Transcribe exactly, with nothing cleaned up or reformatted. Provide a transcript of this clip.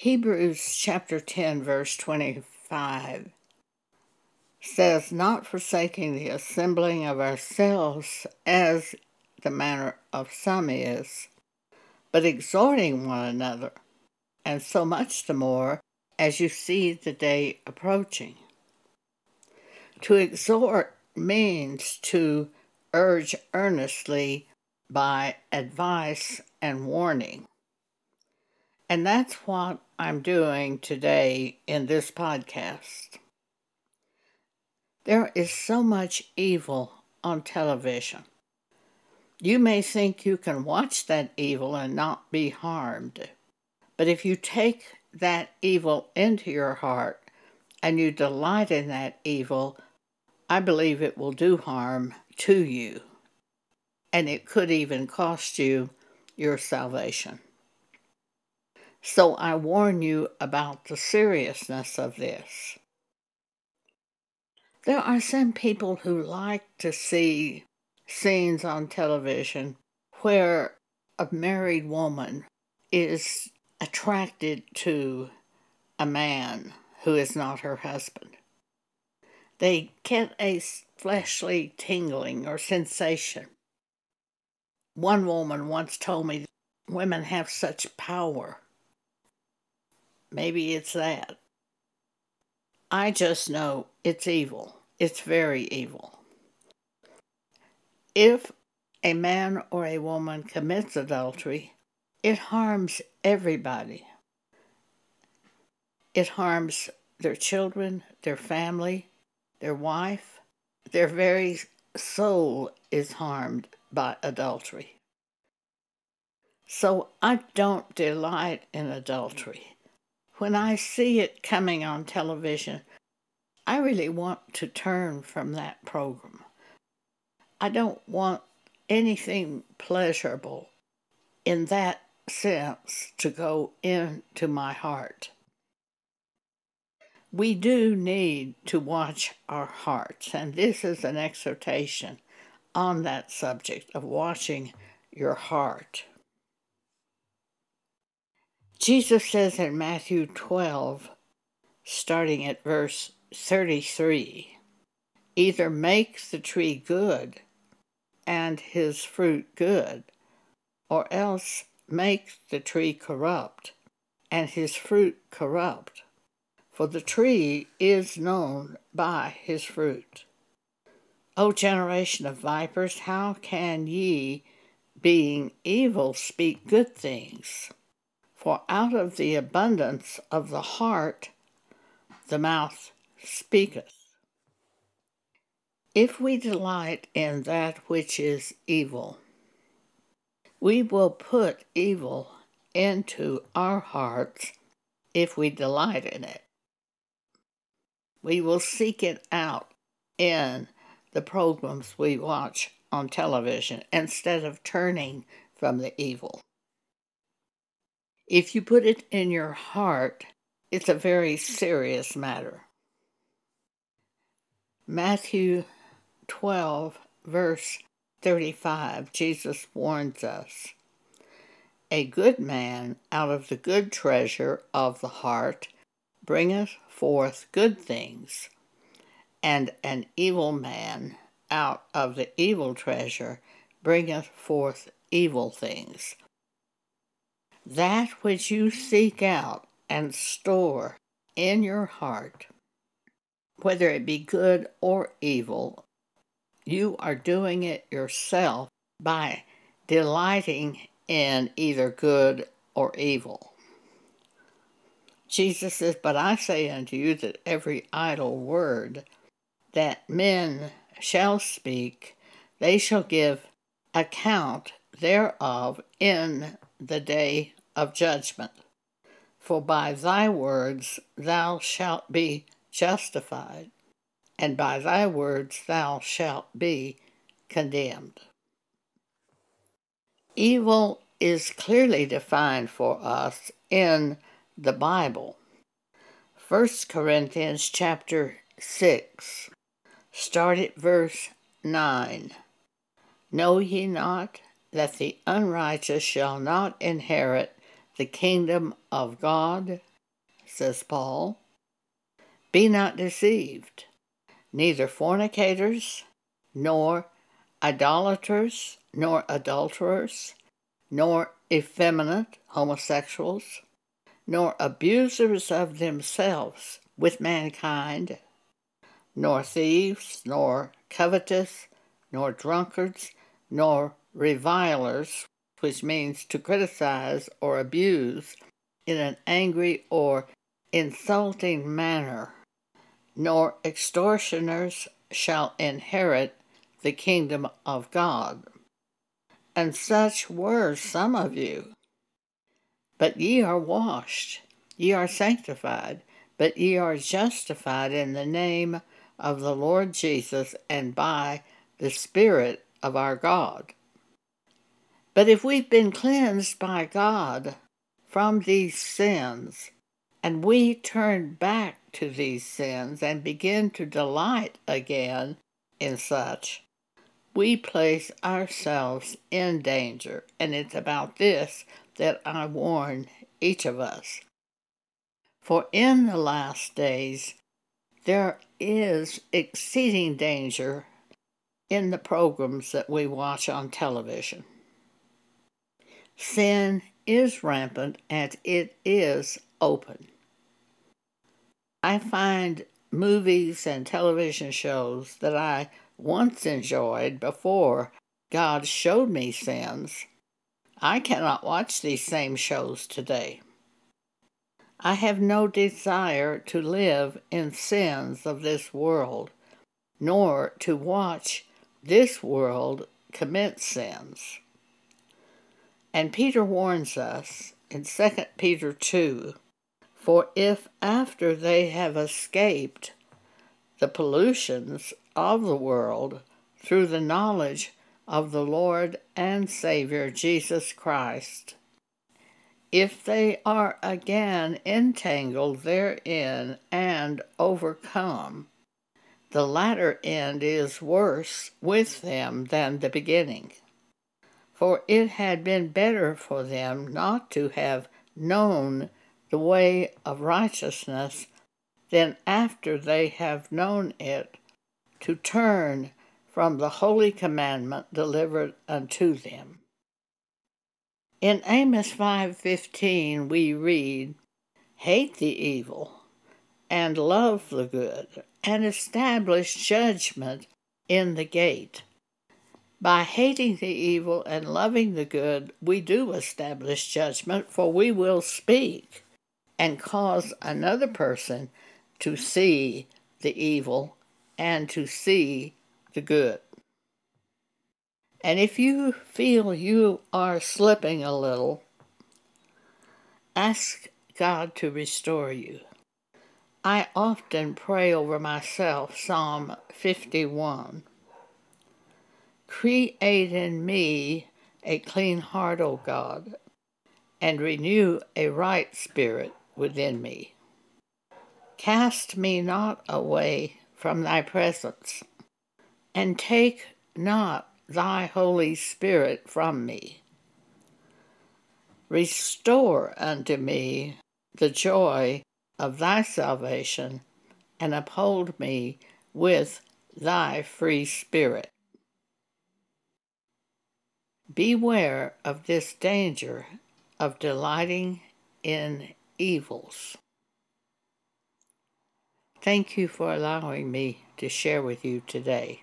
Hebrews chapter ten, verse twenty-five says, "Not forsaking the assembling of ourselves, as the manner of some is, but exhorting one another, and so much the more as you see the day approaching." To exhort means to urge earnestly by advice and warning. And that's what I'm doing today in this podcast. There is so much evil on television. You may think you can watch that evil and not be harmed, but if you take that evil into your heart and you delight in that evil, I believe it will do harm to you, and it could even cost you your salvation. So I warn you about the seriousness of this. There are some people who like to see scenes on television where a married woman is attracted to a man who is not her husband. They get a fleshly tingling or sensation. One woman once told me women have such power. Maybe it's that. I just know it's evil. It's very evil. If a man or a woman commits adultery, it harms everybody. It harms their children, their family, their wife. Their very soul is harmed by adultery. So I don't delight in adultery. When I see it coming on television, I really want to turn from that program. I don't want anything pleasurable in that sense to go into my heart. We do need to watch our hearts, and this is an exhortation on that subject of watching your heart. Jesus says in Matthew twelve, starting at verse thirty-three, "Either make the tree good and his fruit good, or else make the tree corrupt and his fruit corrupt, for the tree is known by his fruit. O generation of vipers, how can ye, being evil, speak good things? For out of the abundance of the heart, the mouth speaketh." If we delight in that which is evil, we will put evil into our hearts if we delight in it. We will seek it out in the programs we watch on television instead of turning from the evil. If you put it in your heart, it's a very serious matter. Matthew twelve, verse thirty-five, Jesus warns us, "A good man out of the good treasure of the heart bringeth forth good things, and an evil man out of the evil treasure bringeth forth evil things." That which you seek out and store in your heart, whether it be good or evil, you are doing it yourself by delighting in either good or evil. Jesus says, "But I say unto you that every idle word that men shall speak, they shall give account thereof in the day of judgment. For by thy words thou shalt be justified, and by thy words thou shalt be condemned." Evil is clearly defined for us in the Bible. First Corinthians chapter six, start at verse nine. "Know ye not that the unrighteous shall not inherit the kingdom of God, says Paul. Be not deceived, neither fornicators, nor idolaters, nor adulterers, nor effeminate homosexuals, nor abusers of themselves with mankind, nor thieves, nor covetous, nor drunkards, nor revilers, which means to criticize or abuse in an angry or insulting manner, nor extortioners shall inherit the kingdom of God. And such were some of you. But ye are washed, ye are sanctified, but ye are justified in the name of the Lord Jesus and by the Spirit of our God. But if we've been cleansed by God from these sins, and we turn back to these sins and begin to delight again in such, we place ourselves in danger. And it's about this that I warn each of us. For in the last days, there is exceeding danger in the programs that we watch on television. Sin is rampant and it is open. I find movies and television shows that I once enjoyed before God showed me sins. I cannot watch these same shows today. I have no desire to live in sins of this world, nor to watch this world commit sins. And Peter warns us in Second Peter two, for if after they have escaped the pollutions of the world through the knowledge of the Lord and Savior Jesus Christ, if they are again entangled therein and overcome, the latter end is worse with them than the beginning. For it had been better for them not to have known the way of righteousness than after they have known it to turn from the holy commandment delivered unto them. In Amos five fifteen we read, "Hate the evil, and love the good, and establish judgment in the gate." By hating the evil and loving the good, we do establish judgment, for we will speak and cause another person to see the evil and to see the good. And if you feel you are slipping a little, ask God to restore you. I often pray over myself, Psalm fifty-one. Create in me a clean heart, O God, and renew a right spirit within me. Cast me not away from thy presence, and take not thy Holy Spirit from me. Restore unto me the joy of thy salvation, and uphold me with thy free spirit. Beware of this danger of delighting in evils. Thank you for allowing me to share with you today.